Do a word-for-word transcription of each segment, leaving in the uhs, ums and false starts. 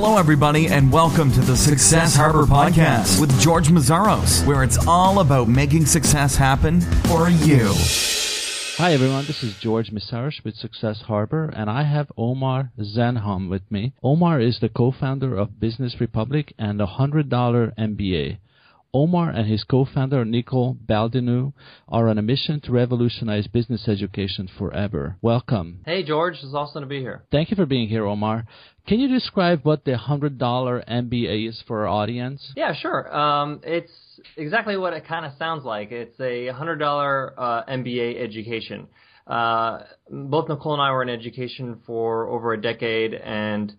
Hello, everybody, and welcome to the Success Harbor Podcast with George Mazaros, where it's all about making success happen for you. Hi, everyone. This is George Mazaros with Success Harbor, and I have Omar Zenhom with me. Omar is the co-founder of Business Republic and the one hundred dollar M B A. Omar and his co-founder, Nicole Baldinu, are on a mission to revolutionize business education forever. Welcome. Hey, George. It's awesome to be here. Thank you for being here, Omar. Can you describe what the one hundred dollar M B A is for our audience? Yeah, sure. Um, it's exactly what it kind of sounds like. It's a one hundred dollar uh, M B A education. Uh, both Nicole and I were in education for over a decade, and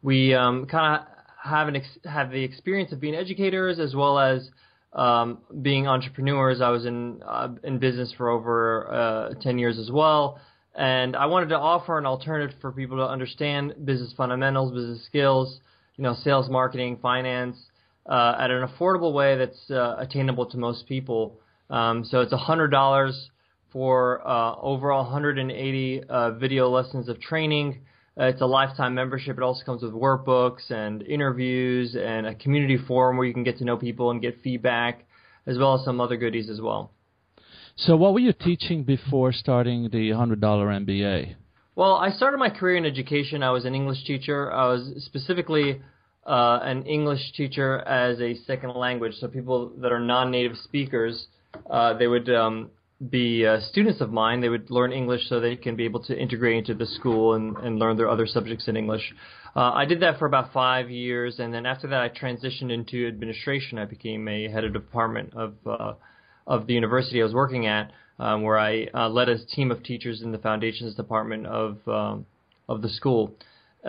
we um, kind of have an ex- have the experience of being educators as well as um, being entrepreneurs. I was in uh, in business for over uh, ten years as well, and I wanted to offer an alternative for people to understand business fundamentals, business skills, you know, sales, marketing, finance, uh, at an affordable way that's uh, attainable to most people. Um, so it's one hundred dollars for uh, overall one hundred eighty uh, video lessons of training. It's a lifetime membership. It also comes with workbooks and interviews and a community forum where you can get to know people and get feedback, as well as some other goodies as well. So what were you teaching before starting the one hundred dollar M B A? Well, I started my career in education. I was an English teacher. I was specifically uh, an English teacher as a second language. So people that are non-native speakers, uh, they would um, – be uh, students of mine. They would learn English so they can be able to integrate into the school and, and learn their other subjects in English. Uh, I did that for about five years, and then after that I transitioned into administration. I became a head of department of uh, of the university I was working at, um, where I uh, led a team of teachers in the foundations department of um, of the school, uh,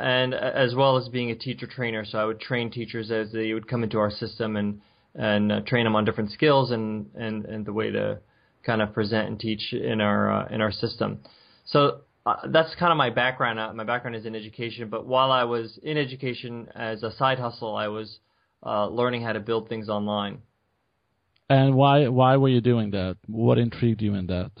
and as well as being a teacher trainer. So I would train teachers as they would come into our system and and uh, train them on different skills and, and, and the way to kind of present and teach in our uh, in our system. So uh, that's kind of my background. Uh, my background is in education, but while I was in education as a side hustle, I was uh, learning how to build things online. And why why were you doing that? What intrigued you in that?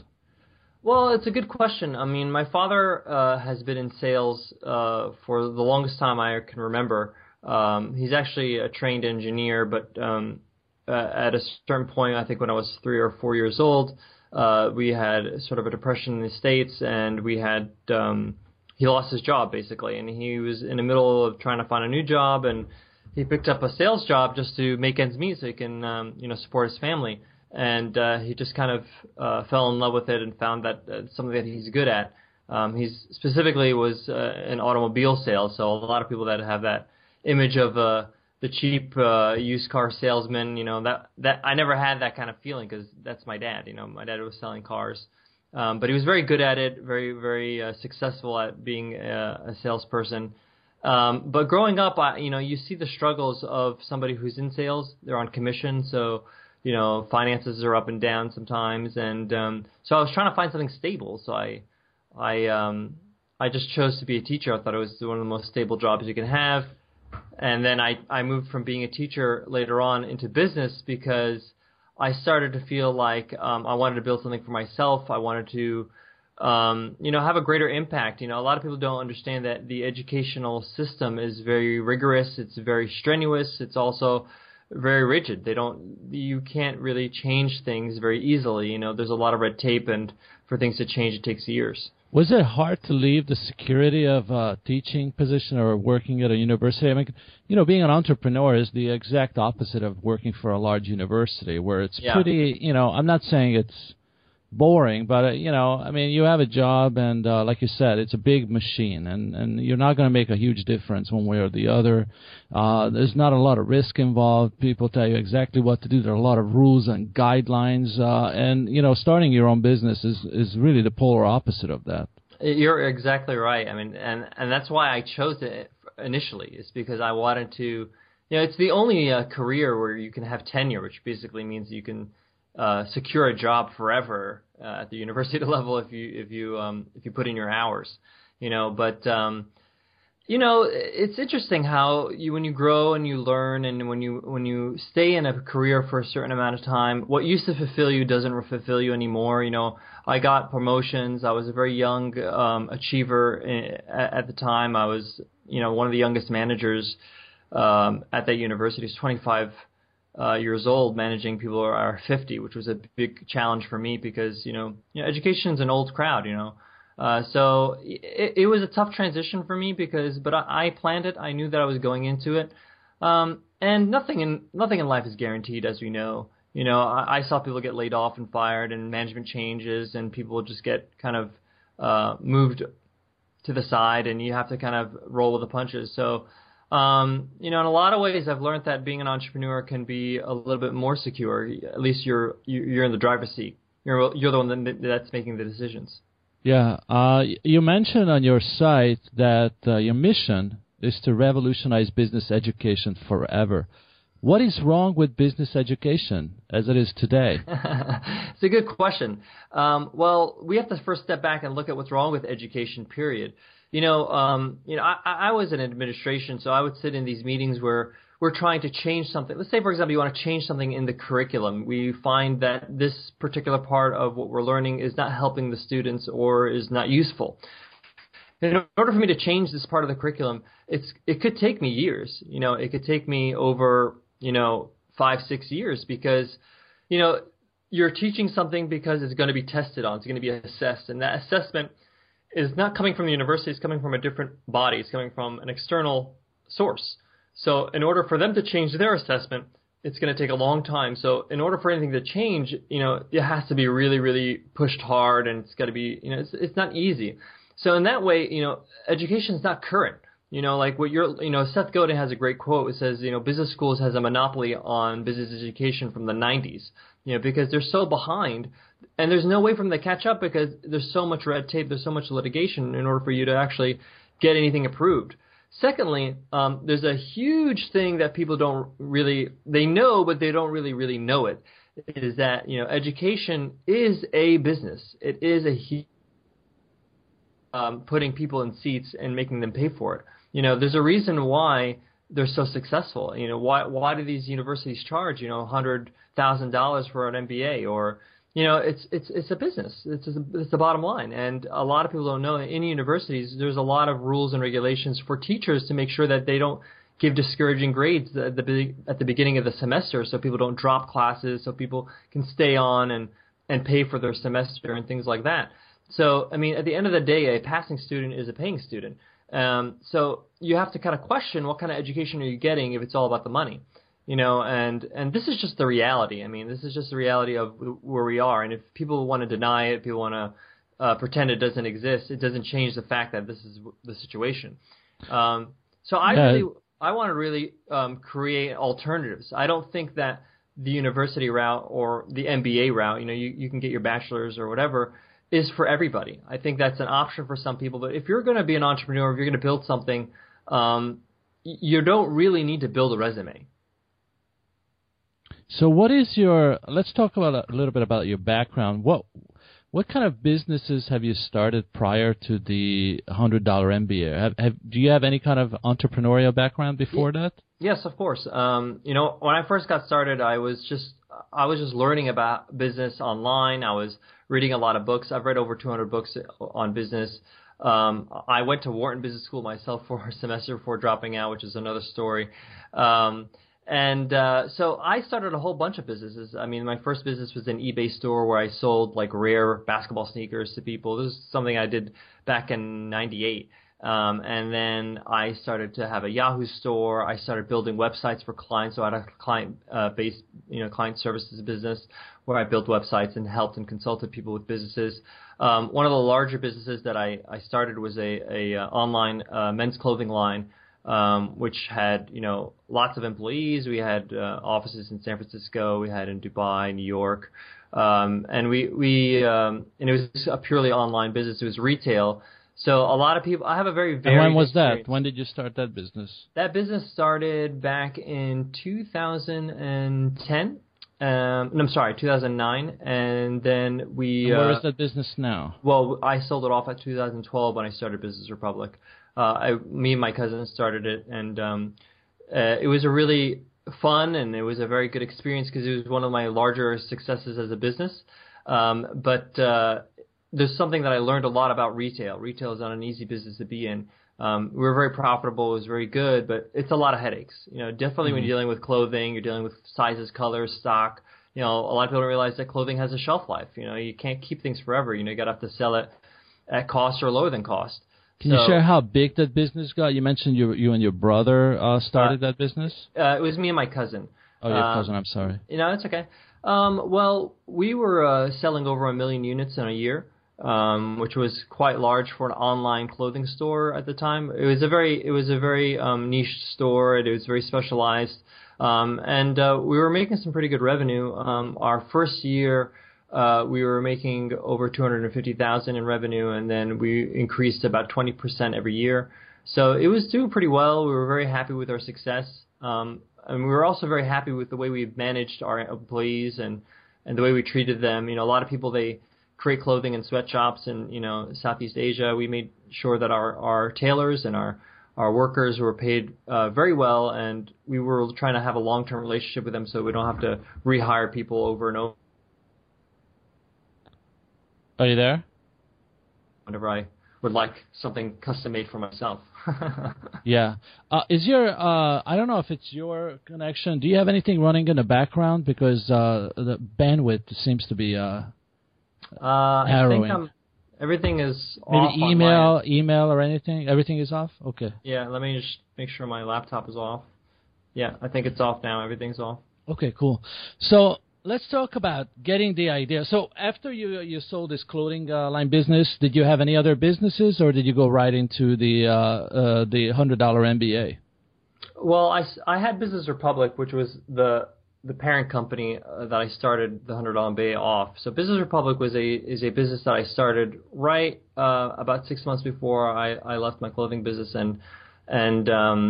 Well, it's a good question. I mean, my father uh, has been in sales uh, for the longest time I can remember. Um, he's actually a trained engineer, but um, Uh, at a certain point, I think when I was three or four years old, uh, we had sort of a depression in the States, and we had um, he lost his job basically, and he was in the middle of trying to find a new job, and he picked up a sales job just to make ends meet so he can um, you know support his family, and uh, he just kind of uh, fell in love with it and found that uh, something that he's good at. Um, he's specifically was uh, in automobile sales, so a lot of people that have that image of a uh, the cheap uh, used car salesman, you know, that that I never had that kind of feeling because that's my dad. You know, my dad was selling cars, um, but he was very good at it, very, very uh, successful at being a, a salesperson. Um, but growing up, I, you know, you see the struggles of somebody who's in sales. They're on commission, so, you know, finances are up and down sometimes. And um, so I was trying to find something stable. So I, I, um, I just chose to be a teacher. I thought it was one of the most stable jobs you can have. And then I, I moved from being a teacher later on into business because I started to feel like um, I wanted to build something for myself. I wanted to, um, you know, have a greater impact. You know, a lot of people don't understand that the educational system is very rigorous. It's very strenuous. It's also very rigid. They don't, you can't really change things very easily. You know, there's a lot of red tape, and for things to change, it takes years. Was it hard to leave the security of a teaching position or working at a university? I mean, you know, being an entrepreneur is the exact opposite of working for a large university, where it's yeah. pretty, you know, I'm not saying it's boring, but, uh, you know, I mean, you have a job and, uh, like you said, it's a big machine, and, and you're not going to make a huge difference one way or the other. Uh, there's not a lot of risk involved. People tell you exactly what to do. There are a lot of rules and guidelines. Uh, and, you know, starting your own business is, is really the polar opposite of that. You're exactly right. I mean, and, and that's why I chose it initially, is because I wanted to, you know, it's the only uh, career where you can have tenure, which basically means you can uh, secure a job forever. Uh, at the university level, if you if you um, if you put in your hours, you know. But um, You know, it's interesting how you, when you grow and you learn, and when you when you stay in a career for a certain amount of time, what used to fulfill you doesn't fulfill you anymore. You know, I got promotions. I was a very young um, achiever in, at the time. I was, you know, one of the youngest managers um, at that university. I was twenty-five uh, years old, managing people who are fifty, which was a big challenge for me because you know, you know, education's an old crowd, you know. Uh, so it, it was a tough transition for me because, but I, I planned it. I knew that I was going into it. Um, and nothing in, nothing in life is guaranteed, as we know. You know, I, I saw people get laid off and fired, and management changes, and people just get kind of, uh, moved to the side, and you have to kind of roll with the punches. So, um, you know, in a lot of ways, I've learned that being an entrepreneur can be a little bit more secure. At least you're, you're in the driver's seat. You're, you're the one that, that's making the decisions. Yeah, uh, you mentioned on your site that uh, your mission is to revolutionize business education forever. What is wrong with business education as it is today? It's a good question. Um, well, we have to first step back and look at what's wrong with education, period. You know, um, you know, I, I was in administration, so I would sit in these meetings where we're trying to change something. Let's say, for example, you want to change something in the curriculum. We find that this particular part of what we're learning is not helping the students or is not useful. And in order for me to change this part of the curriculum, it's it could take me years. You know, it could take me over, you know, five, six years because, you know, you're teaching something because it's going to be tested on. It's going to be assessed. And that assessment is not coming from the university. It's coming from a different body. It's coming from an external source. So in order for them to change their assessment, it's going to take a long time. So in order for anything to change, you know, it has to be really, really pushed hard, and it's got to be, you know, it's, it's not easy. So in that way, you know, education is not current. You know, like what you're, you know, Seth Godin has a great quote. It says, you know, business schools has a monopoly on business education from the nineties, you know, because they're so behind, and there's no way for them to catch up because there's so much red tape, there's so much litigation in order for you to actually get anything approved. Secondly, um, there's a huge thing that people don't really – they know, but they don't really, really know it, is that, you know, education is a business. It is a huge um, – putting people in seats and making them pay for it. You know, there's a reason why they're so successful. You know, why why do these universities charge, you know, one hundred thousand dollars for an M B A or – You know, it's it's it's a business. It's it's the bottom line, and a lot of people don't know that in universities there's a lot of rules and regulations for teachers to make sure that they don't give discouraging grades at the at the beginning of the semester, so people don't drop classes, so people can stay on and and pay for their semester and things like that. So, I mean, at the end of the day, a passing student is a paying student. Um, so you have to kind of question what kind of education are you getting if it's all about the money. You know, and, and this is just the reality. I mean, this is just the reality of where we are. And if people want to deny it, people want to uh, pretend it doesn't exist, it doesn't change the fact that this is the situation. Um, so I no. really, I want to really um, create alternatives. I don't think that the university route or the M B A route, you know, you, you can get your bachelor's or whatever, is for everybody. I think that's an option for some people. But if you're going to be an entrepreneur, if you're going to build something, um, you don't really need to build a resume. So what is your – let's talk about a little bit about your background. What what kind of businesses have you started prior to the one hundred dollar M B A? Have, have, do you have any kind of entrepreneurial background before that? Yes, of course. Um, you know, when I first got started, I was just I was just learning about business online. I was reading a lot of books. I've read over two hundred books on business. Um, I went to Wharton Business School myself for a semester before dropping out, which is another story. Um And uh, so I started a whole bunch of businesses. I mean, my first business was an eBay store where I sold like rare basketball sneakers to people. This is something I did back in ninety-eight. Um, and then I started to have a Yahoo store. I started building websites for clients. So I had a client-based, uh, you know, client services business where I built websites and helped and consulted people with businesses. Um, one of the larger businesses that I, I started was a, a uh, online uh, men's clothing line. Um, which had, you know, lots of employees. We had uh, offices in San Francisco. We had in Dubai, New York. Um, and we, we um, and it was a purely online business. It was retail. So a lot of people – I have a very, very – And when was that? When did you start that business? That business started back in two thousand ten. Um, no, I'm sorry, two thousand nine, and then we. And where uh, is that business now? Well, I sold it off at two thousand twelve when I started Business Republic. uh, I, me and my cousin started it, and um, uh, it was a really fun and it was a very good experience because it was one of my larger successes as a business. Um, but uh, there's something that I learned a lot about retail. Retail is not an easy business to be in. Um, we were very profitable. It was very good, but it's a lot of headaches. You know, definitely mm-hmm. when you're dealing with clothing, you're dealing with sizes, colors, stock. You know, a lot of people don't realize that clothing has a shelf life. You know, you can't keep things forever. You know, you got to have to sell it at cost or lower than cost. Can so, you share how big that business got? You mentioned you you and your brother uh, started uh, that business. Uh, it was me and my cousin. Oh, your um, cousin. I'm sorry. You know, it's okay. Um, well, we were uh, selling over a million units in a year. Um, which was quite large for an online clothing store at the time. It was a very, it was a very um, niche store. It was very specialized, um, and uh, we were making some pretty good revenue. Um, our first year, uh, we were making over two hundred fifty thousand dollars in revenue, and then we increased about twenty percent every year. So it was doing pretty well. We were very happy with our success, um, and we were also very happy with the way we managed our employees and and the way we treated them. You know, a lot of people they create clothing and sweatshops in, you know, Southeast Asia. We made sure that our, our tailors and our, our workers were paid uh, very well, and we were trying to have a long-term relationship with them so we don't have to rehire people over and over. Are you there? Whenever I would like something custom-made for myself. yeah. Uh, is your uh, – I don't know if it's your connection. Do you have anything running in the background? Because uh, the bandwidth seems to be uh... – Uh, I think I'm, everything is Maybe off. Maybe email, email or anything? Everything is off? Okay. Yeah, let me just make sure my laptop is off. Yeah, I think it's off now. Everything's off. Okay, cool. So let's talk about getting the idea. So after you you sold this clothing uh, line business, did you have any other businesses or did you go right into the, uh, uh, the one hundred dollar M B A? Well, I, I had Business Republic, which was the – the parent company uh, that I started the one hundred dollar M B A off. So Business Republic was a is a business that I started right uh, about six months before I, I left my clothing business, and and um,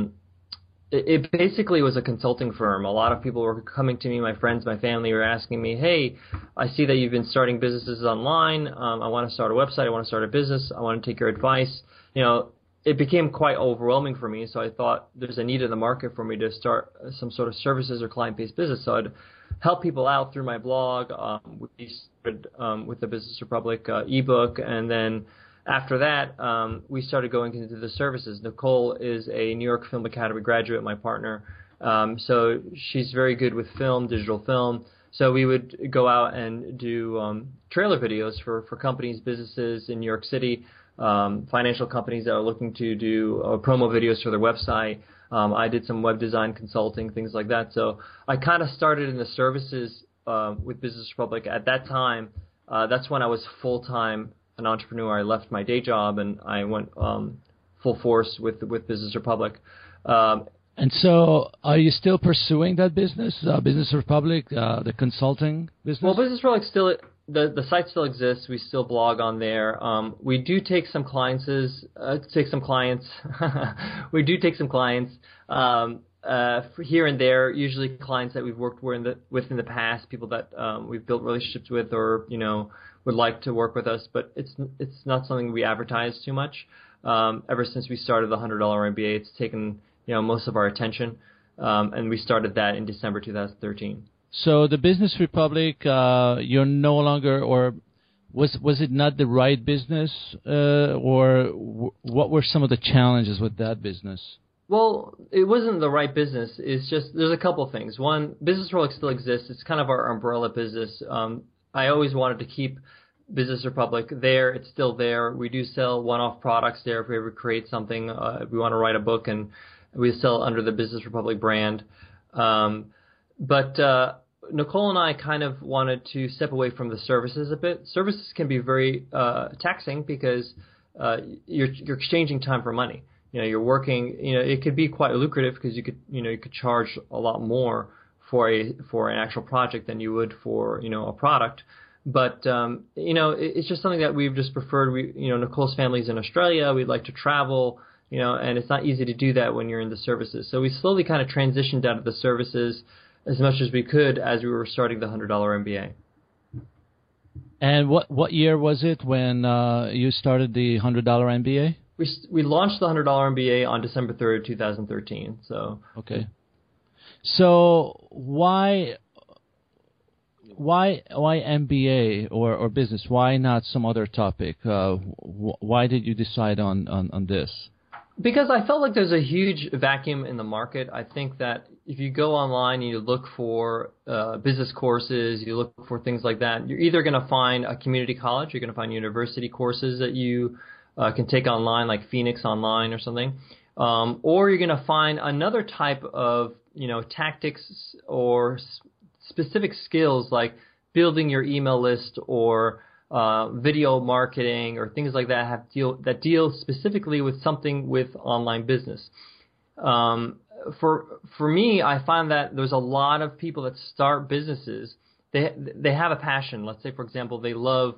it, it basically was a consulting firm. A lot of people were coming to me, my friends, my family were asking me, hey, I see that you've been starting businesses online. Um, I want to start a website. I want to start a business. I want to take your advice. You know, it became quite overwhelming for me, so I thought there's a need in the market for me to start some sort of services or client-based business. So I'd help people out through my blog. Um, we started um, with the Business Republic uh, ebook, and then after that, um, we started going into the services. Nicole is a New York Film Academy graduate, my partner, um, so she's very good with film, digital film. So we would go out and do um, trailer videos for, for companies, businesses in New York City, Um, financial companies that are looking to do uh, promo videos for their website. Um, I did some web design consulting, things like that. So I kind of started in the services uh, with Business Republic. At that time, uh, that's when I was full-time an entrepreneur. I left my day job and I went um, full force with with Business Republic. Um, and so are you still pursuing that business, uh, Business Republic, uh, the consulting business? Well, Business Republic still – The the site still exists. We still blog on there. Um, we do take some clients. Uh, take some clients. we do take some clients um, uh, here and there. Usually clients that we've worked with in the, with in the past, people that um, we've built relationships with, or you know, would like to work with us. But it's it's not something we advertise too much. Um, ever since we started the one hundred dollar M B A, it's taken you know most of our attention, um, and we started that in December two thousand thirteen. So the Business Republic, uh, you're no longer, or was was it not the right business, uh, or w what were some of the challenges with that business? Well, it wasn't the right business. It's just there's a couple of things. One, Business Republic still exists. It's kind of our umbrella business. Um, I always wanted to keep Business Republic there. It's still there. We do sell one-off products there. If we ever create something, uh, if we want to write a book, and we sell under the Business Republic brand. Um, but uh, Nicole and I kind of wanted to step away from the services a bit. Services can be very uh, taxing because uh, you're, you're exchanging time for money. You know, you're working. You know, it could be quite lucrative because you could, you know, you could charge a lot more for a for an actual project than you would for you know a product. But um, you know, it, it's just something that we've just preferred. We, you know, Nicole's family's in Australia. We'd like to travel. You know, and it's not easy to do that when you're in the services. So we slowly kind of transitioned out of the services as much as we could as we were starting the one hundred dollar M B A. And what what year was it when uh, you started the one hundred dollar M B A? we we launched the one hundred dollar M B A on December third, two thousand thirteen. So okay. So why why why M B A or, or business? Why not some other topic? Uh, wh- why did you decide on, on, on this? Because I felt like there's a huge vacuum in the market. I think that if you go online and you look for uh, business courses, you look for things like that, you're either going to find a community college, you're going to find university courses that you uh, can take online, like Phoenix Online or something, um, or you're going to find another type of, you know, tactics or s- specific skills like building your email list or Uh, video marketing or things like that have deal that deal specifically with something with online business. Um, for for me, I find that there's a lot of people that start businesses. They they have a passion. Let's say, for example, they love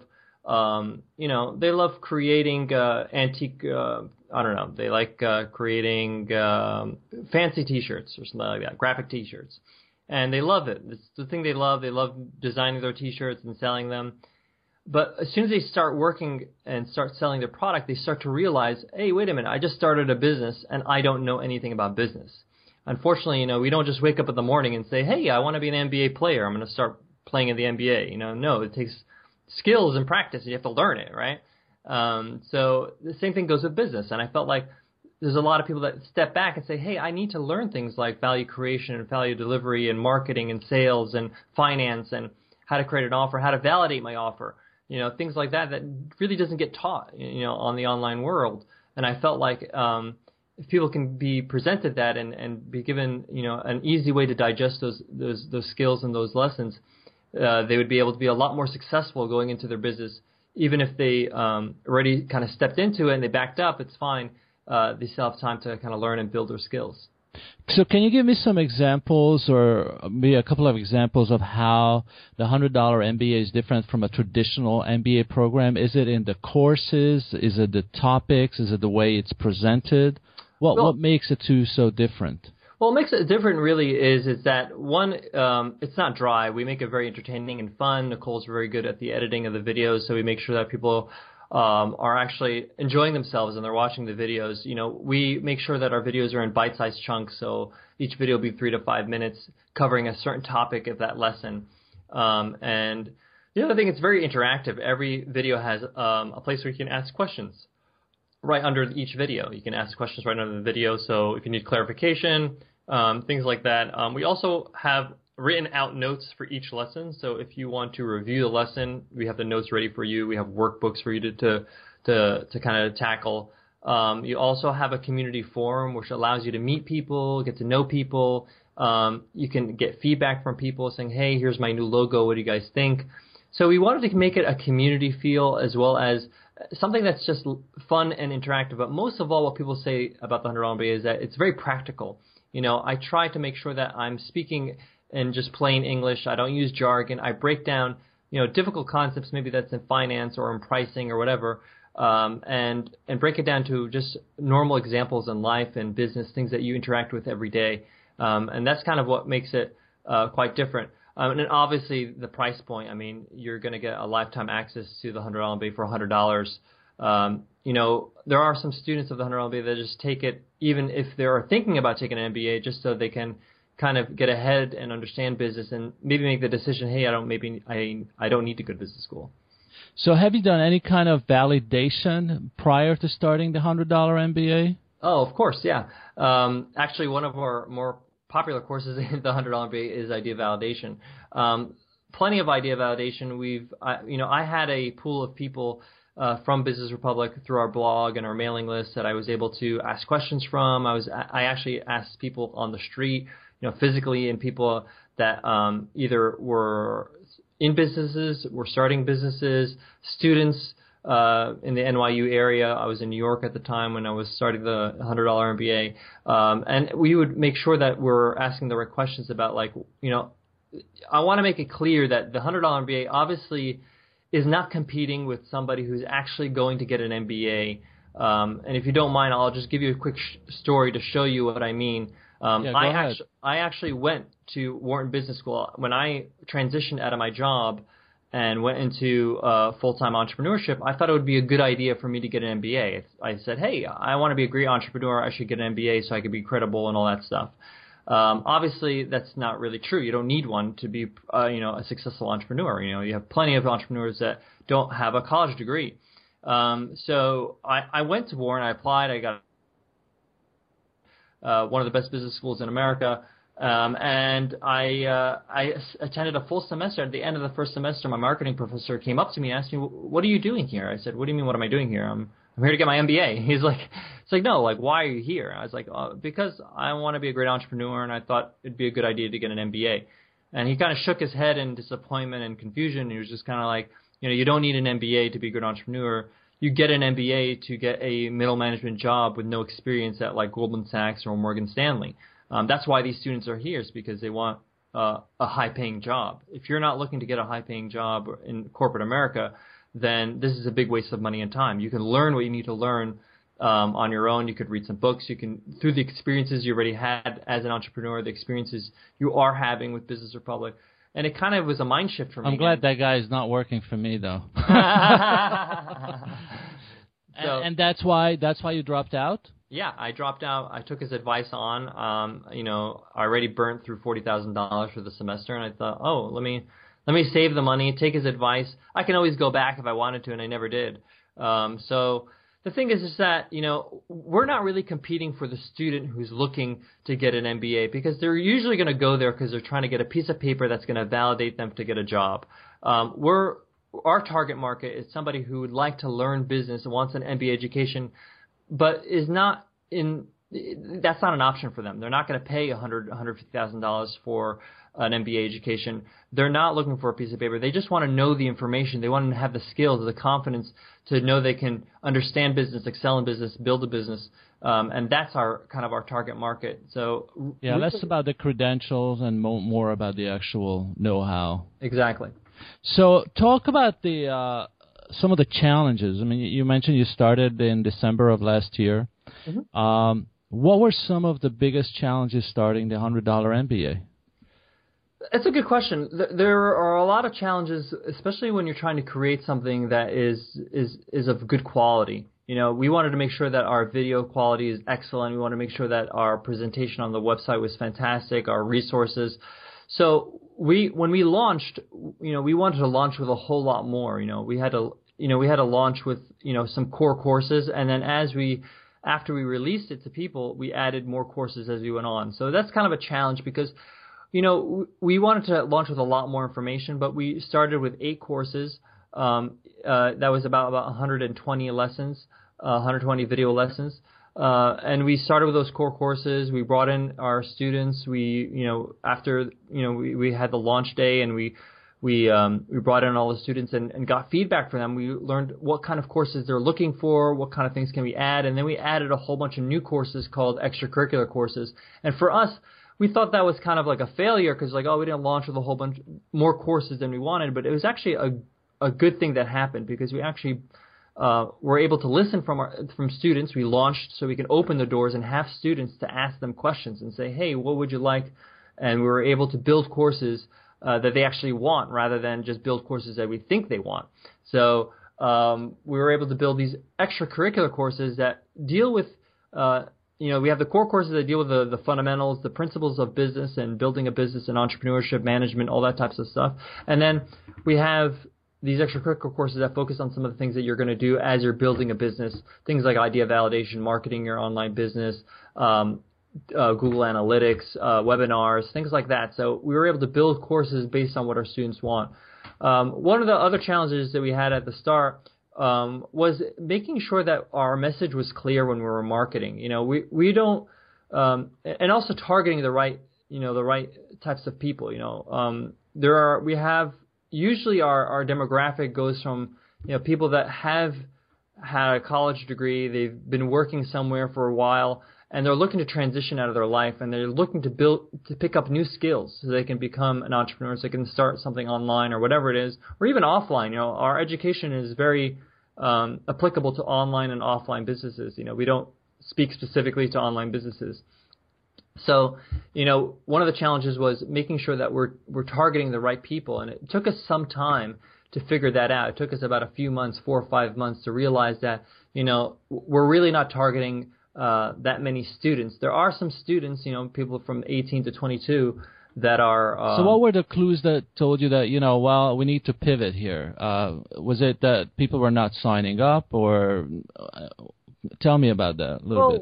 um, you know they love creating uh, antique. Uh, I don't know. They like uh, creating um, fancy T-shirts or something like that, graphic T-shirts, and they love it. It's the thing they love. They love designing their T-shirts and selling them. But as soon as they start working and start selling their product, they start to realize, hey, wait a minute, I just started a business and I don't know anything about business. Unfortunately, you know, we don't just wake up in the morning and say, hey, I want to be an N B A player. I'm going to start playing in the N B A. You know, no, it takes skills and practice, and you have to learn it, right? Um, so the same thing goes with business. And I felt like there's a lot of people that step back and say, hey, I need to learn things like value creation and value delivery and marketing and sales and finance and how to create an offer, how to validate my offer. You know, things like that that really doesn't get taught, you know, on the online world. And I felt like um, if people can be presented that and, and be given, you know, an easy way to digest those those, those skills and those lessons, uh, they would be able to be a lot more successful going into their business. Even if they um, already kind of stepped into it and they backed up, it's fine. Uh, they still have time to kind of learn and build their skills. So can you give me some examples or maybe a couple of examples of how the one hundred dollar M B A is different from a traditional M B A program? Is it in the courses? Is it the topics? Is it the way it's presented? What well, what makes the two so different? Well, what makes it different really is is that, one, um, it's not dry. We make it very entertaining and fun. Nicole's very good at the editing of the videos, so we make sure that people – Um, are actually enjoying themselves and they're watching the videos. You know, we make sure that our videos are in bite-sized chunks, so each video will be three to five minutes covering a certain topic of that lesson. Um, and the other thing, it's very interactive. Every video has um, a place where you can ask questions right under each video. You can ask questions right under the video, so if you need clarification, um, things like that. Um, we also have written out notes for each lesson. So if you want to review the lesson, we have the notes ready for you. We have workbooks for you to to to, to kind of tackle. Um, you also have a community forum, which allows you to meet people, get to know people. Um, you can get feedback from people saying, hey, here's my new logo. What do you guys think? So we wanted to make it a community feel as well as something that's just fun and interactive. But most of all, what people say about the one hundred dollar M B A is that it's very practical. You know, I try to make sure that I'm speaking in just plain English. I don't use jargon. I break down, you know, difficult concepts, maybe that's in finance or in pricing or whatever, um, and and break it down to just normal examples in life and business, things that you interact with every day. Um, and that's kind of what makes it uh, quite different. Um, and then obviously the price point. I mean, you're going to get a lifetime access to the one hundred dollar M B A for one hundred dollars. Um, you know, there are some students of the one hundred dollar M B A that just take it, even if they're thinking about taking an M B A, just so they can kind of get ahead and understand business and maybe make the decision, hey, I don't maybe I I don't need to go to business school. So have you done any kind of validation prior to starting the one hundred dollar M B A? Oh, of course, yeah. Um, actually, one of our more popular courses in the one hundred dollar M B A is idea validation. Um, plenty of idea validation. We've I, you know I had a pool of people uh, from Business Republic through our blog and our mailing list that I was able to ask questions from. I was I actually asked people on the street, you know, physically, and people that um, either were in businesses, were starting businesses, students uh, in the N Y U area. I was in New York at the time when I was starting the one hundred dollar M B A. Um, and we would make sure that we're asking the right questions about, like, you know, I want to make it clear that the one hundred dollar M B A obviously is not competing with somebody who's actually going to get an M B A. Um, and if you don't mind, I'll just give you a quick sh- story to show you what I mean. Um, yeah, I, actually, I actually went to Wharton Business School when I transitioned out of my job, and went into uh, full-time entrepreneurship, I thought it would be a good idea for me to get an M B A. I said, hey, I want to be a great entrepreneur. I should get an M B A so I could be credible and all that stuff. Um, obviously, that's not really true. You don't need one to be, uh, you know, a successful entrepreneur. You know, you have plenty of entrepreneurs that don't have a college degree. Um, so I, I went to Warren. I applied. I got uh, one of the best business schools in America. Um, and I, uh, I attended a full semester. At the end of the first semester, my marketing professor came up to me and asked me, what are you doing here? I said, what do you mean, what am I doing here? I'm, I'm here to get my M B A. He's like, it's like, no, like, why are you here? I was like, oh, because I want to be a great entrepreneur, and I thought it'd be a good idea to get an M B A. And he kind of shook his head in disappointment and confusion. He was just kind of like, you know, you don't need an M B A to be a good entrepreneur. You get an M B A to get a middle management job with no experience at like Goldman Sachs or Morgan Stanley. Um, that's why these students are here, is because they want uh, a high-paying job. If you're not looking to get a high-paying job in corporate America, then this is a big waste of money and time. You can learn what you need to learn um, on your own. You could read some books. You can, through the experiences you already had as an entrepreneur, the experiences you are having with Business Republic. And it kind of was a mind shift for me. I'm glad that guy is not working for me, though. so, and, and that's why that's why you dropped out? Yeah, I dropped out. I took his advice on. Um, you know, I already burnt through forty thousand dollars for the semester, and I thought, oh, let me let me save the money, take his advice. I can always go back if I wanted to, and I never did. Um, so the thing is, is that you know we're not really competing for the student who's looking to get an M B A, because they're usually going to go there because they're trying to get a piece of paper that's going to validate them to get a job. Um, we're our target market is somebody who would like to learn business and wants an M B A education, but is not in that's not an option for them. They're not going to pay one hundred thousand dollars, one hundred fifty thousand dollars for an M B A education. They're not looking for a piece of paper. They just want to know the information. They want to have the skills, the confidence to know they can understand business, excel in business, build a business, um, and that's our kind of our target market. So yeah, less about the credentials and mo- more about the actual know-how. Exactly. So talk about the uh, – some of the challenges. I mean, you mentioned you started in December of last year. Mm-hmm. Um, what were some of the biggest challenges starting the one hundred dollar M B A? That's a good question. There are a lot of challenges, especially when you're trying to create something that is is is of good quality. You know, we wanted to make sure that our video quality is excellent. We want to make sure that our presentation on the website was fantastic, our resources. So we, when we launched, you know, we wanted to launch with a whole lot more. You know, we had to, you know, we had to launch with, you know, some core courses, and then as we, after we released it to people, we added more courses as we went on. So that's kind of a challenge because, you know, we wanted to launch with a lot more information, but we started with eight courses. Um, uh, that was about about one hundred twenty lessons, uh, one hundred twenty video lessons. Uh, and we started with those core courses. We brought in our students. We, you know, after, you know, we, we had the launch day, and we, we, um, we brought in all the students and, and got feedback from them. We learned what kind of courses they're looking for, what kind of things can we add. And then we added a whole bunch of new courses called extracurricular courses. And for us, we thought that was kind of like a failure because like, oh, we didn't launch with a whole bunch more courses than we wanted. But it was actually a, a good thing that happened because we actually Uh, we're able to listen from our, from students. We launched so we can open the doors and have students to ask them questions and say, hey, what would you like? And we were able to build courses uh, that they actually want rather than just build courses that we think they want. So um, we were able to build these extracurricular courses that deal with, uh, you know, we have the core courses that deal with the, the fundamentals, the principles of business and building a business and entrepreneurship, management, all that types of stuff. And then we have these extracurricular courses that focus on some of the things that you're going to do as you're building a business, things like idea validation, marketing your online business, um, uh, Google Analytics, uh, webinars, things like that. So we were able to build courses based on what our students want. Um, one of the other challenges that we had at the start um, was making sure that our message was clear when we were marketing. You know, we, we don't um, – and also targeting the right, you know, the right types of people. You know, um, there are – we have – usually our, our demographic goes from, you know, people that have had a college degree, they've been working somewhere for a while, and they're looking to transition out of their life, and they're looking to build to pick up new skills so they can become an entrepreneur, so they can start something online or whatever it is, or even offline. You know, our education is very um, applicable to online and offline businesses. You know, we don't speak specifically to online businesses. So, you know, one of the challenges was making sure that we're we're targeting the right people, and it took us some time to figure that out. It took us about a few months, four or five months, to realize that, you know, we're really not targeting uh, that many students. There are some students, you know, people from eighteen to twenty-two that are. Um, so what were the clues that told you that, you know, well, we need to pivot here? Uh, was it that people were not signing up, or uh, tell me about that a little well, bit?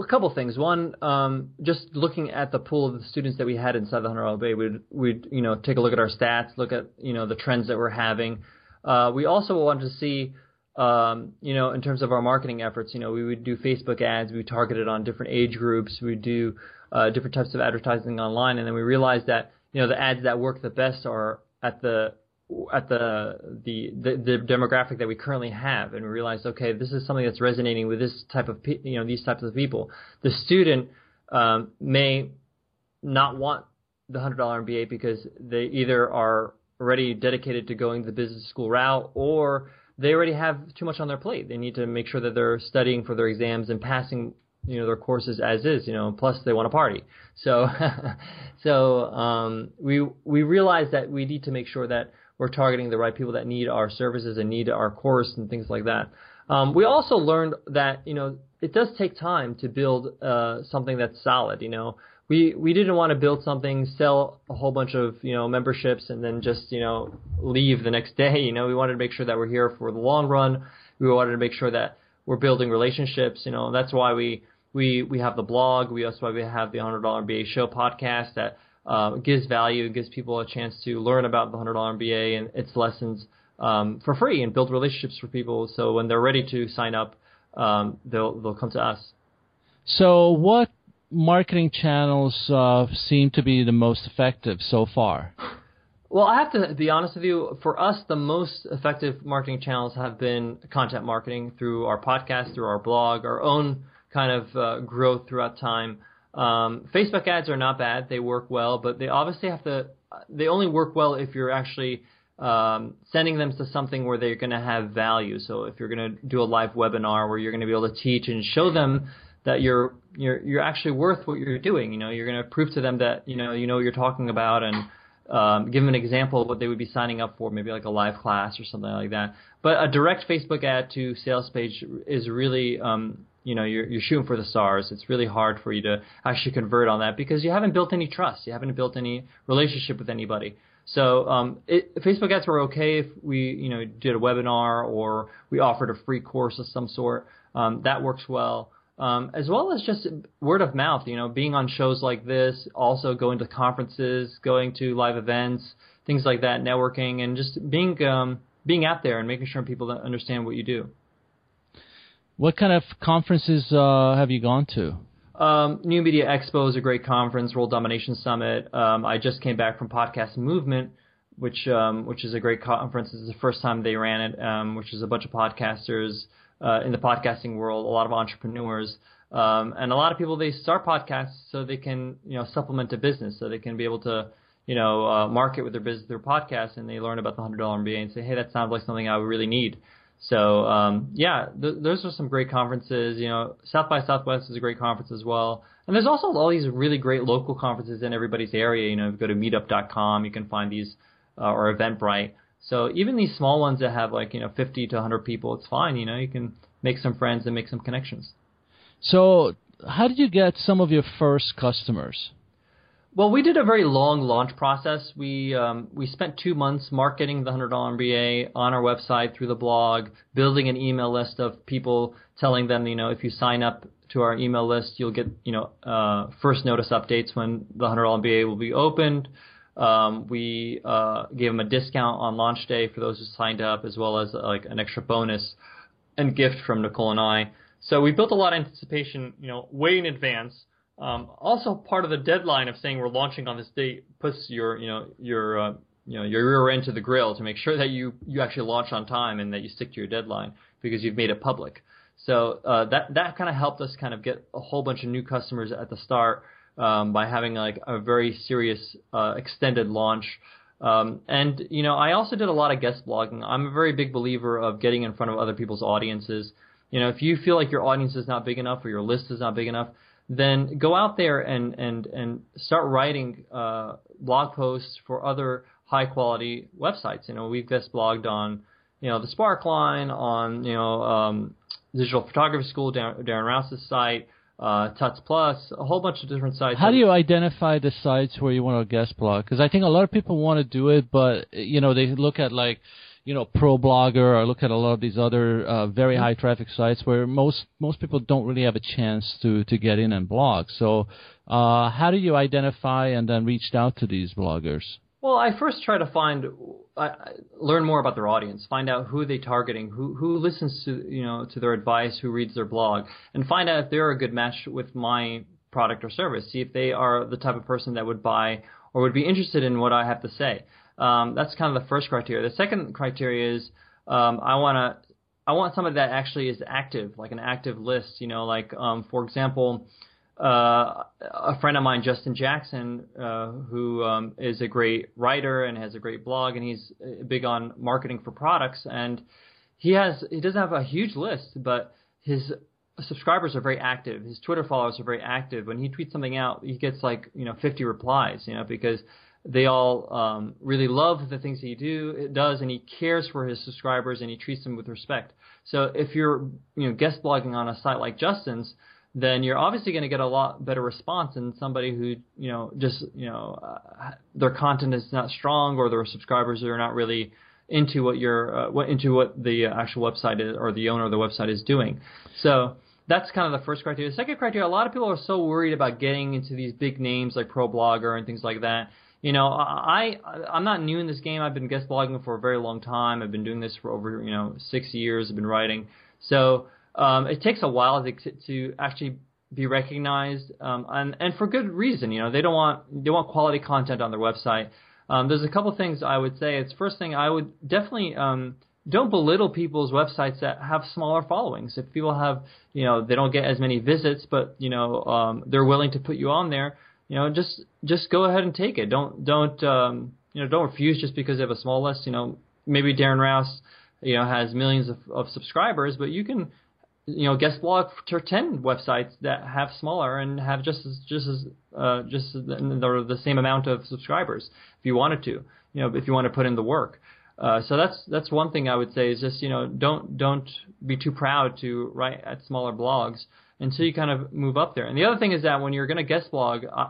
A couple things. One, um, just looking at the pool of the students that we had inside the one hundred dollar M B A, we'd, we'd, you know, take a look at our stats, look at, you know, the trends that we're having. Uh, we also wanted to see, um, you know, in terms of our marketing efforts, you know, we would do Facebook ads, we would target it on different age groups, we would do uh, different types of advertising online, and then we realized that, you know, the ads that work the best are at the at the, the the the demographic that we currently have, and we realized, okay, this is something that's resonating with this type of pe- you know these types of people. The student um, may not want the one hundred dollar M B A because they either are already dedicated to going the business school route, or they already have too much on their plate. They need to make sure that they're studying for their exams and passing, you know, their courses as is, you know, plus they want to party. So so um, we we realized that we need to make sure that we're targeting the right people that need our services and need our course and things like that. Um, we also learned that, you know, it does take time to build uh, something that's solid. You know, we, we didn't want to build something, sell a whole bunch of, you know, memberships and then just, you know, leave the next day. You know, we wanted to make sure that we're here for the long run. We wanted to make sure that we're building relationships. You know, that's why we we, we have the blog. We also why we have the one hundred dollar M B A Show podcast that Uh, gives value, gives people a chance to learn about the one hundred dollar M B A and its lessons um, for free, and build relationships for people. So when they're ready to sign up, um, they'll they'll come to us. So what marketing channels uh, seem to be the most effective so far? Well, I have to be honest with you. For us, the most effective marketing channels have been content marketing through our podcast, through our blog, our own kind of uh, growth throughout time. Um, Facebook ads are not bad. They work well, but they obviously have to, they only work well if you're actually um, sending them to something where they're going to have value. So if you're going to do a live webinar where you're going to be able to teach and show them that you're, you're, you're actually worth what you're doing. You know, you're going to prove to them that, you know, you know what you're talking about, and um, give them an example of what they would be signing up for, maybe like a live class or something like that. But a direct Facebook ad to sales page is really, um, you know, you're, you're shooting for the stars. It's really hard for you to actually convert on that because you haven't built any trust. You haven't built any relationship with anybody. So um, it, Facebook ads were okay if we, you know, did a webinar or we offered a free course of some sort. Um, that works well. Um, as well as just word of mouth, you know, being on shows like this, also going to conferences, going to live events, things like that, networking, and just being um, being out there and making sure people understand what you do. What kind of conferences uh, have you gone to? Um, New Media Expo is a great conference, World Domination Summit. Um, I just came back from Podcast Movement, which um, which is a great conference. It's the first time they ran it, um, which is a bunch of podcasters uh, in the podcasting world, a lot of entrepreneurs. Um, and a lot of people, they start podcasts so they can, you know, supplement a business, so they can be able to, you know, uh, market with their business, their podcast, and they learn about the one hundred dollar M B A and say, hey, that sounds like something I really need. So, um, yeah, th- those are some great conferences. You know, South by Southwest is a great conference as well. And there's also all these really great local conferences in everybody's area. You know, if you go to meetup dot com, you can find these, uh, or Eventbrite. So even these small ones that have like, you know, fifty to one hundred people, it's fine. You know, you can make some friends and make some connections. So how did you get some of your first customers? Well, we did a very long launch process. We um, we spent two months marketing the one hundred dollar M B A on our website, through the blog, building an email list of people, telling them, you know, if you sign up to our email list, you'll get, you know, uh, first notice updates when the one hundred dollar M B A will be opened. Um, we uh, gave them a discount on launch day for those who signed up, as well as uh, like an extra bonus and gift from Nicole and I. So we built a lot of anticipation, you know, way in advance. Um, also, part of the deadline of saying we're launching on this date puts your, you know, your, uh, you know, your rear end to the grill to make sure that you, you actually launch on time and that you stick to your deadline because you've made it public. So uh, that that kind of helped us kind of get a whole bunch of new customers at the start um, by having like a very serious uh, extended launch. Um, and you know, I also did a lot of guest blogging. I'm a very big believer of getting in front of other people's audiences. You know, if you feel like your audience is not big enough or your list is not big enough, then go out there and, and, and start writing uh, blog posts for other high quality websites. You know, we've just blogged on, you know, the Sparkline, on, you know, um, Digital Photography School, Darren, Darren Rouse's site, uh, Tuts Plus, a whole bunch of different sites. How do you identify the sites where you want to guest blog? Because I think a lot of people want to do it, but, you know, they look at, like, you know, ProBlogger, or look at a lot of these other uh, very high traffic sites where most most people don't really have a chance to, to get in and blog. So uh, how do you identify and then reach out to these bloggers? Well, I first try to find, uh, learn more about their audience, find out who they're targeting, who who listens to, you know, to their advice, who reads their blog, and find out if they're a good match with my product or service. See if they are the type of person that would buy or would be interested in what I have to say. Um, that's kind of the first criteria. The second criteria is um, I want to I want somebody that actually is active, like an active list. You know, like um, for example, uh, a friend of mine, Justin Jackson, uh, who um, is a great writer and has a great blog, and he's big on marketing for products. And he has he doesn't have a huge list, but his subscribers are very active. His Twitter followers are very active. When he tweets something out, he gets like you know fifty replies. You know, because they all um, really love the things that he do, it does, and he cares for his subscribers and he treats them with respect. So if you're you know guest blogging on a site like Justin's, then you're obviously going to get a lot better response than somebody who you know just you know uh, their content is not strong, or their subscribers are not really into what your uh, what into what the actual website is, or the owner of the website is doing. So that's kind of the first criteria. The second criteria, a lot of people are so worried about getting into these big names like ProBlogger and things like that. You know, I, I'm not new in this game. I've been guest blogging for a very long time. I've been doing this for over, you know, six years. I've been writing. So um, it takes a while to, to actually be recognized, um, and, and for good reason. You know, they don't want they want quality content on their website. Um, there's a couple things I would say. It's first thing I would definitely um, don't belittle people's websites that have smaller followings. If people have, you know, they don't get as many visits, but, you know, um, they're willing to put you on there, you know, just just go ahead and take it. Don't don't um, you know don't refuse just because they have a small list. You know, maybe Darren Rowse, you know, has millions of, of subscribers, but you can, you know, guest blog to ten websites that have smaller and have just as, just as uh, just the, the same amount of subscribers if you wanted to. You know, if you want to put in the work. Uh, so that's that's one thing I would say is just you know don't don't be too proud to write at smaller blogs until you kind of move up there. And the other thing is that when you're going to guest blog, I,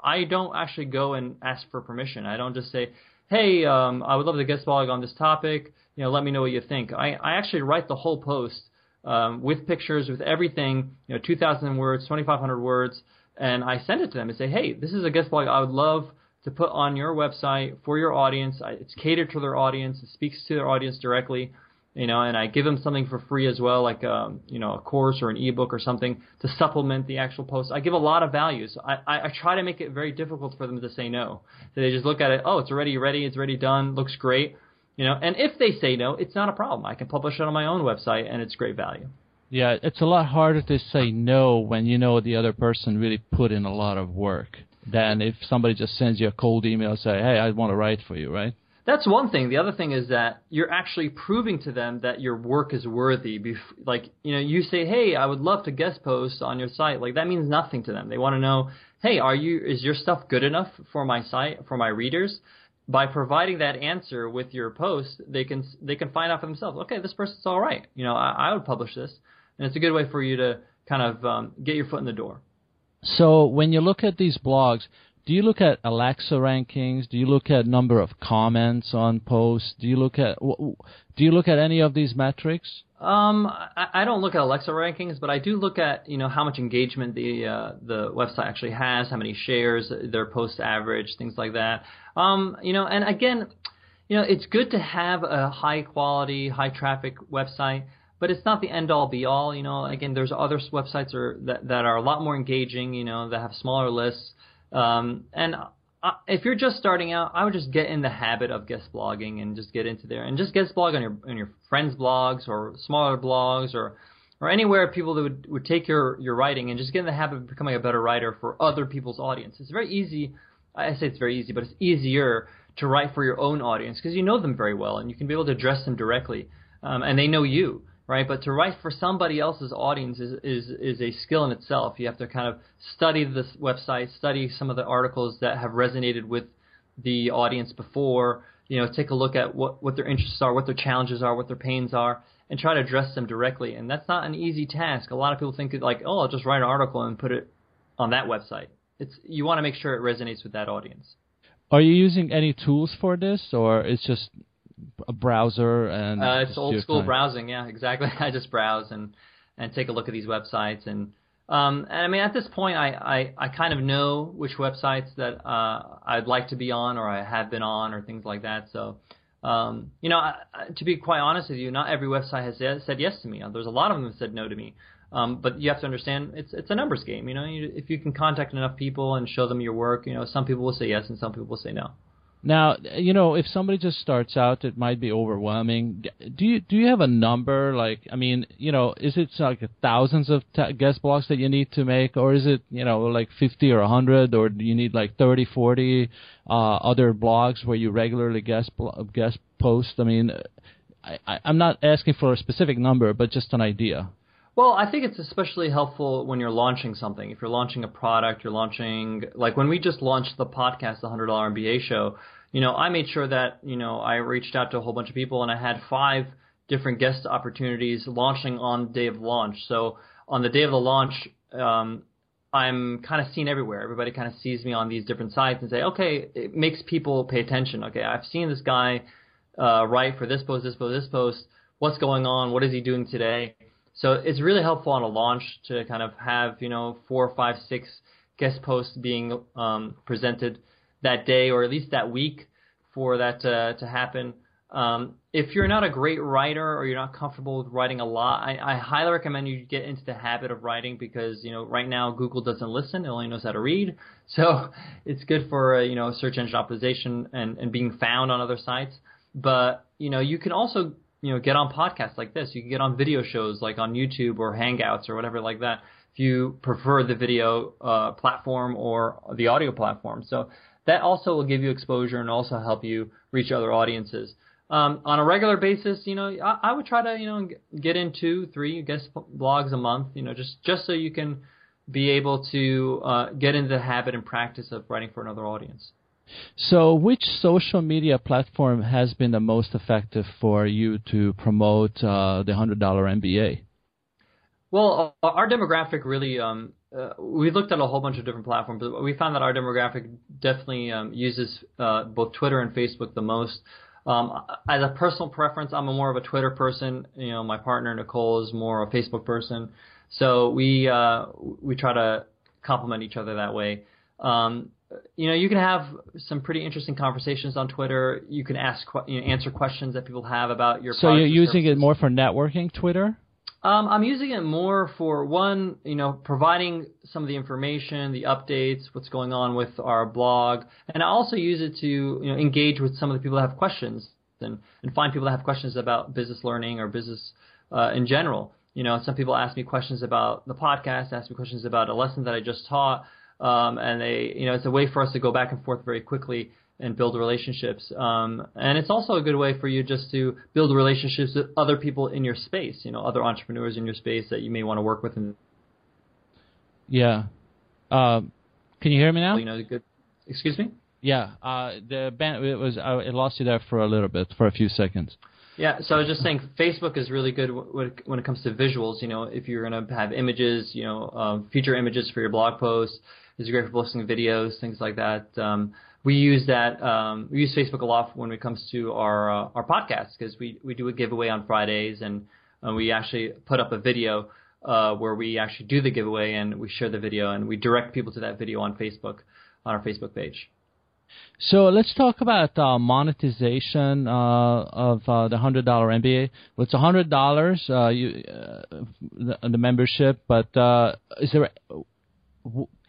I don't actually go and ask for permission. I don't just say, hey, um, I would love to guest blog on this topic. You know, let me know what you think. I, I actually write the whole post um, with pictures, with everything, you know, two thousand words, twenty-five hundred words, and I send it to them and say, hey, this is a guest blog I would love to put on your website for your audience. It's catered to their audience. It speaks to their audience directly. You know, and I give them something for free as well, like, um, you know, a course or an ebook or something to supplement the actual post. I give a lot of value. So I, I, I try to make it very difficult for them to say no. So they just look at it. Oh, it's already ready. It's already done. Looks great. You know, and if they say no, it's not a problem. I can publish it on my own website and it's great value. Yeah, it's a lot harder to say no when you know the other person really put in a lot of work than if somebody just sends you a cold email and say, hey, I want to write for you, right? That's one thing. The other thing is that you're actually proving to them that your work is worthy. Like, you know, you say, hey, I would love to guest post on your site. Like, that means nothing to them. They want to know, hey, are you is your stuff good enough for my site, for my readers? By providing that answer with your post, they can they can find out for themselves, okay, this person's all right. You know, I, I would publish this. And it's a good way for you to kind of um, get your foot in the door. So when you look at these blogs, do you look at Alexa rankings? Do you look at number of comments on posts? Do you look at do you look at any of these metrics? Um, I, I don't look at Alexa rankings, but I do look at you know how much engagement the uh, the website actually has, how many shares, their post average, things like that. Um, you know, and again, you know, it's good to have a high quality, high traffic website, but it's not the end all be all. You know, again, there's other websites are, that that are a lot more engaging. You know, that have smaller lists. Um, and uh, if you're just starting out, I would just get in the habit of guest blogging and just get into there and just guest blog on your on your friends' blogs or smaller blogs or or anywhere people that would, would take your, your writing and just get in the habit of becoming a better writer for other people's audience. It's very easy. I say it's very easy, but it's easier to write for your own audience because you know them very well and you can be able to address them directly, um, and they know you. Right, but to write for somebody else's audience is, is is a skill in itself. You have to kind of study this website, study some of the articles that have resonated with the audience before, you know, take a look at what, what their interests are, what their challenges are, what their pains are, and try to address them directly. And that's not an easy task. A lot of people think that, like, oh, I'll just write an article and put it on that website. It's, you want to make sure it resonates with that audience. Are you using any tools for this, or it's just a browser? And uh, it's old school browsing. Yeah, exactly. I just browse and, and take a look at these websites. And, um, and I mean, at this point, I, I, I kind of know which websites that uh, I'd like to be on, or I have been on, or things like that. So, um, you know, I, to be quite honest with you, not every website has said yes to me. There's a lot of them that said no to me. Um, but you have to understand, it's it's a numbers game. You know, you, if you can contact enough people and show them your work, you know, some people will say yes and some people will say no. Now, you know, if somebody just starts out, it might be overwhelming. Do you do you have a number? Like, I mean, you know, is it like thousands of t- guest blogs that you need to make, or is it, you know, like fifty or one hundred, or do you need like thirty, forty uh, other blogs where you regularly guest blo- guest post? I mean, I, I, I'm not asking for a specific number, but just an idea. Well, I think it's especially helpful when you're launching something. If you're launching a product, you're launching – like when we just launched the podcast, The one hundred dollar M B A Show, you know, I made sure that, you know, I reached out to a whole bunch of people, and I had five different guest opportunities launching on the day of launch. So on the day of the launch, um, I'm kind of seen everywhere. Everybody kind of sees me on these different sites and say, okay, it makes people pay attention. Okay, I've seen this guy uh, write for this post, this post, this post. What's going on? What is he doing today? So it's really helpful on a launch to kind of have, you know, four, five, six guest posts being um, presented that day, or at least that week, for that to, to happen. Um, if you're not a great writer, or you're not comfortable with writing a lot, I, I highly recommend you get into the habit of writing, because, you know, right now Google doesn't listen. It only knows how to read. So it's good for, uh, you know, search engine optimization and, and being found on other sites. But, you know, you can also – you know, get on podcasts like this. You can get on video shows like on YouTube or Hangouts or whatever like that, if you prefer the video uh, platform or the audio platform. So that also will give you exposure and also help you reach other audiences. Um, on a regular basis, you know, I, I would try to, you know, get in two, three guest blogs a month, you know, just, just so you can be able to uh, get into the habit and practice of writing for another audience. So which social media platform has been the most effective for you to promote uh, the one hundred dollar M B A? Well, our demographic really um, – uh, we looked at a whole bunch of different platforms, but we found that our demographic definitely um, uses uh, both Twitter and Facebook the most. Um, as a personal preference, I'm a more of a Twitter person. You know, my partner, Nicole, is more a Facebook person. So we uh, we try to complement each other that way. Um You know, you can have some pretty interesting conversations on Twitter. You can ask, you know, answer questions that people have about your. So you're using it more for networking, Twitter? Um, I'm using it more for, one, you know, providing some of the information, the updates, what's going on with our blog, and I also use it to, you know, engage with some of the people that have questions and, and find people that have questions about business learning or business uh, in general. You know, some people ask me questions about the podcast, ask me questions about a lesson that I just taught. Um, and they, you know, it's a way for us to go back and forth very quickly and build relationships. Um, and it's also a good way for you just to build relationships with other people in your space, you know, other entrepreneurs in your space that you may want to work with. And yeah. Um, can you hear me now? You know, good. Excuse me? Yeah. Uh, the band, it was, I lost you there for a little bit, for a few seconds. Yeah, so I was just saying Facebook is really good when it comes to visuals. You know, if you're going to have images, you know, um, feature images for your blog posts, it's great for posting videos, things like that. Um, we use that. Um, we use Facebook a lot when it comes to our uh, our podcasts, because we, we do a giveaway on Fridays, and uh, we actually put up a video uh, where we actually do the giveaway, and we share the video, and we direct people to that video on Facebook, on our Facebook page. So let's talk about uh, monetization uh, of uh, the one hundred dollar M B A. Well, it's one hundred dollars, uh, you, uh, the, the membership, but uh, is there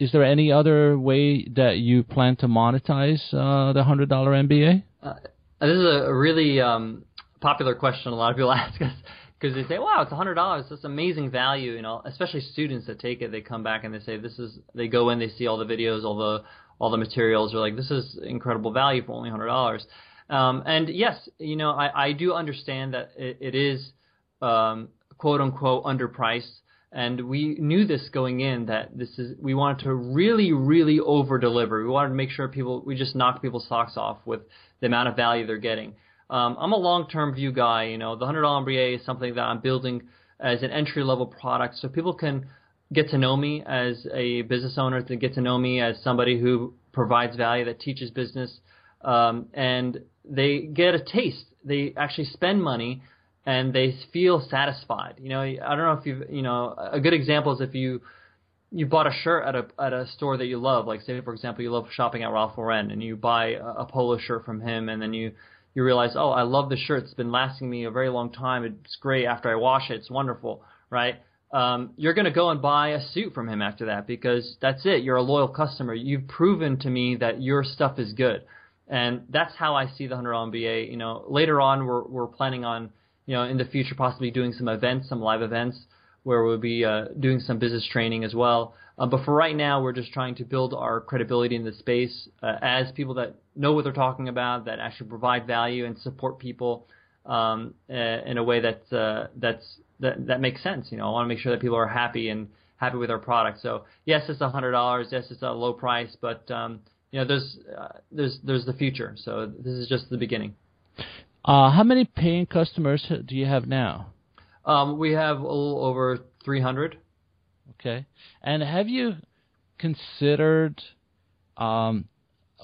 is there any other way that you plan to monetize uh, the one hundred dollar M B A? Uh, this is a really um, popular question a lot of people ask us, because they say, wow, it's one hundred dollars. That's amazing value, you know, especially students that take it. They come back and they say this is – they go in, they see all the videos, all the – all the materials are like, this is incredible value for only one hundred dollars. Um, and yes, you know, I, I do understand that it, it is, um, quote unquote, underpriced. And we knew this going in, that this is, we wanted to really, really over deliver. We wanted to make sure people, we just knock people's socks off with the amount of value they're getting. Um, I'm a long-term view guy. You know, the one hundred dollar M B A is something that I'm building as an entry-level product, so people can get to know me as a business owner, to get to know me as somebody who provides value, that teaches business, um, and they get a taste. They actually spend money, and they feel satisfied. You know, I don't know if you've, you know, a good example is if you you bought a shirt at a at a store that you love, like say for example you love shopping at Ralph Lauren, and you buy a, a polo shirt from him, and then you. You realize, oh, I love this shirt. It's been lasting me a very long time. It's great after I wash it. It's wonderful, right? Um, you're going to go and buy a suit from him after that, because that's it. You're a loyal customer. You've proven to me that your stuff is good. And that's how I see the one hundred dollar M B A. You know, later on, we're, we're planning on, you know, in the future, possibly doing some events, some live events where we'll be uh, doing some business training as well. Uh, but for right now, we're just trying to build our credibility in the space uh, as people that know what they're talking about, that actually provide value and support people um, uh, in a way that's uh, that's that, that makes sense. You know, I want to make sure that people are happy and happy with our product. So yes, it's a hundred dollars. Yes, it's a low price, but um, you know, there's uh, there's there's the future. So this is just the beginning. Uh, how many paying customers do you have now? Um, we have a little over three hundred. Okay. And have you considered um,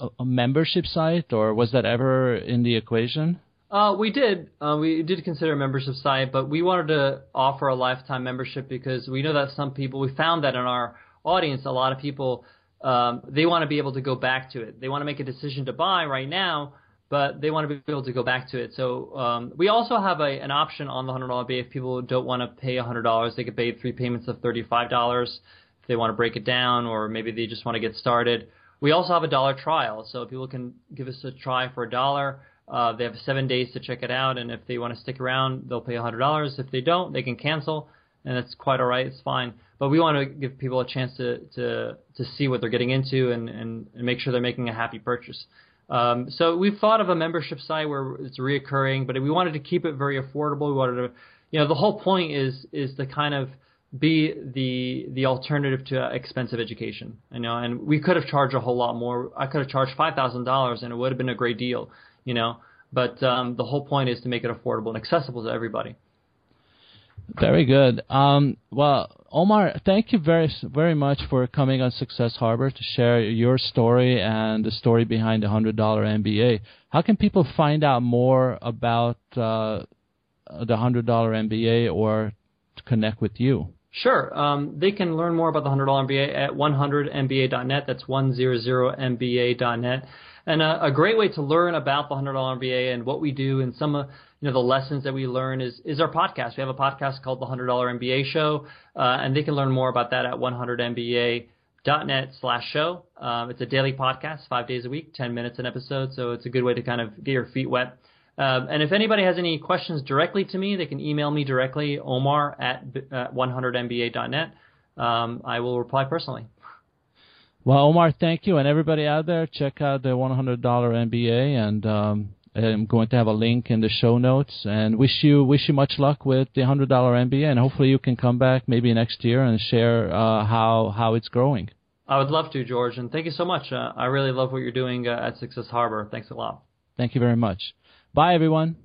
a, a membership site, or was that ever in the equation? Uh, we did. Uh, we did consider a membership site, but we wanted to offer a lifetime membership because we know that some people, we found that in our audience, a lot of people, um, they want to be able to go back to it. They want to make a decision to buy right now, but they want to be able to go back to it. So um, we also have a, an option on the one hundred dollar M B A. If people don't want to pay one hundred dollars, they could pay three payments of thirty-five dollars if they want to break it down, or maybe they just want to get started. We also have a dollar trial, so people can give us a try for a dollar. Uh, they have seven days to check it out, and if they want to stick around, they'll pay one hundred dollars. If they don't, they can cancel, and that's quite all right. It's fine. But we want to give people a chance to to, to see what they're getting into and, and, and make sure they're making a happy purchase. Um, so we've thought of a membership site where it's reoccurring, but we wanted to keep it very affordable. We wanted to, you know, the whole point is is to kind of be the the alternative to expensive education. You know, and we could have charged a whole lot more. I could have charged five thousand dollars, and it would have been a great deal. You know, but um, the whole point is to make it affordable and accessible to everybody. Very good. Um, well, Omar, thank you very, very much for coming on Success Harbor to share your story and the story behind the one hundred dollar M B A. How can people find out more about uh, the one hundred dollar M B A or to connect with you? Sure. Um, they can learn more about the one hundred dollar M B A at one hundred M B A dot net. That's one hundred M B A dot net. And a, a great way to learn about the one hundred dollar M B A and what we do and some of uh, you know, the lessons that we learn is, is our podcast. We have a podcast called The one hundred dollar M B A Show, uh, and they can learn more about that at one hundred M B A dot net slash show. Um, it's a daily podcast, five days a week, ten minutes an episode, so it's a good way to kind of get your feet wet. Um, and if anybody has any questions directly to me, they can email me directly, omar at uh, one hundred M B A dot net. Um, I will reply personally. Well, Omar, thank you. And everybody out there, check out the one hundred dollar M B A, and um, I'm going to have a link in the show notes. And wish you wish you much luck with the one hundred dollar M B A, and hopefully you can come back maybe next year and share uh, how, how it's growing. I would love to, George, and thank you so much. Uh, I really love what you're doing uh, at Success Harbor. Thanks a lot. Thank you very much. Bye, everyone.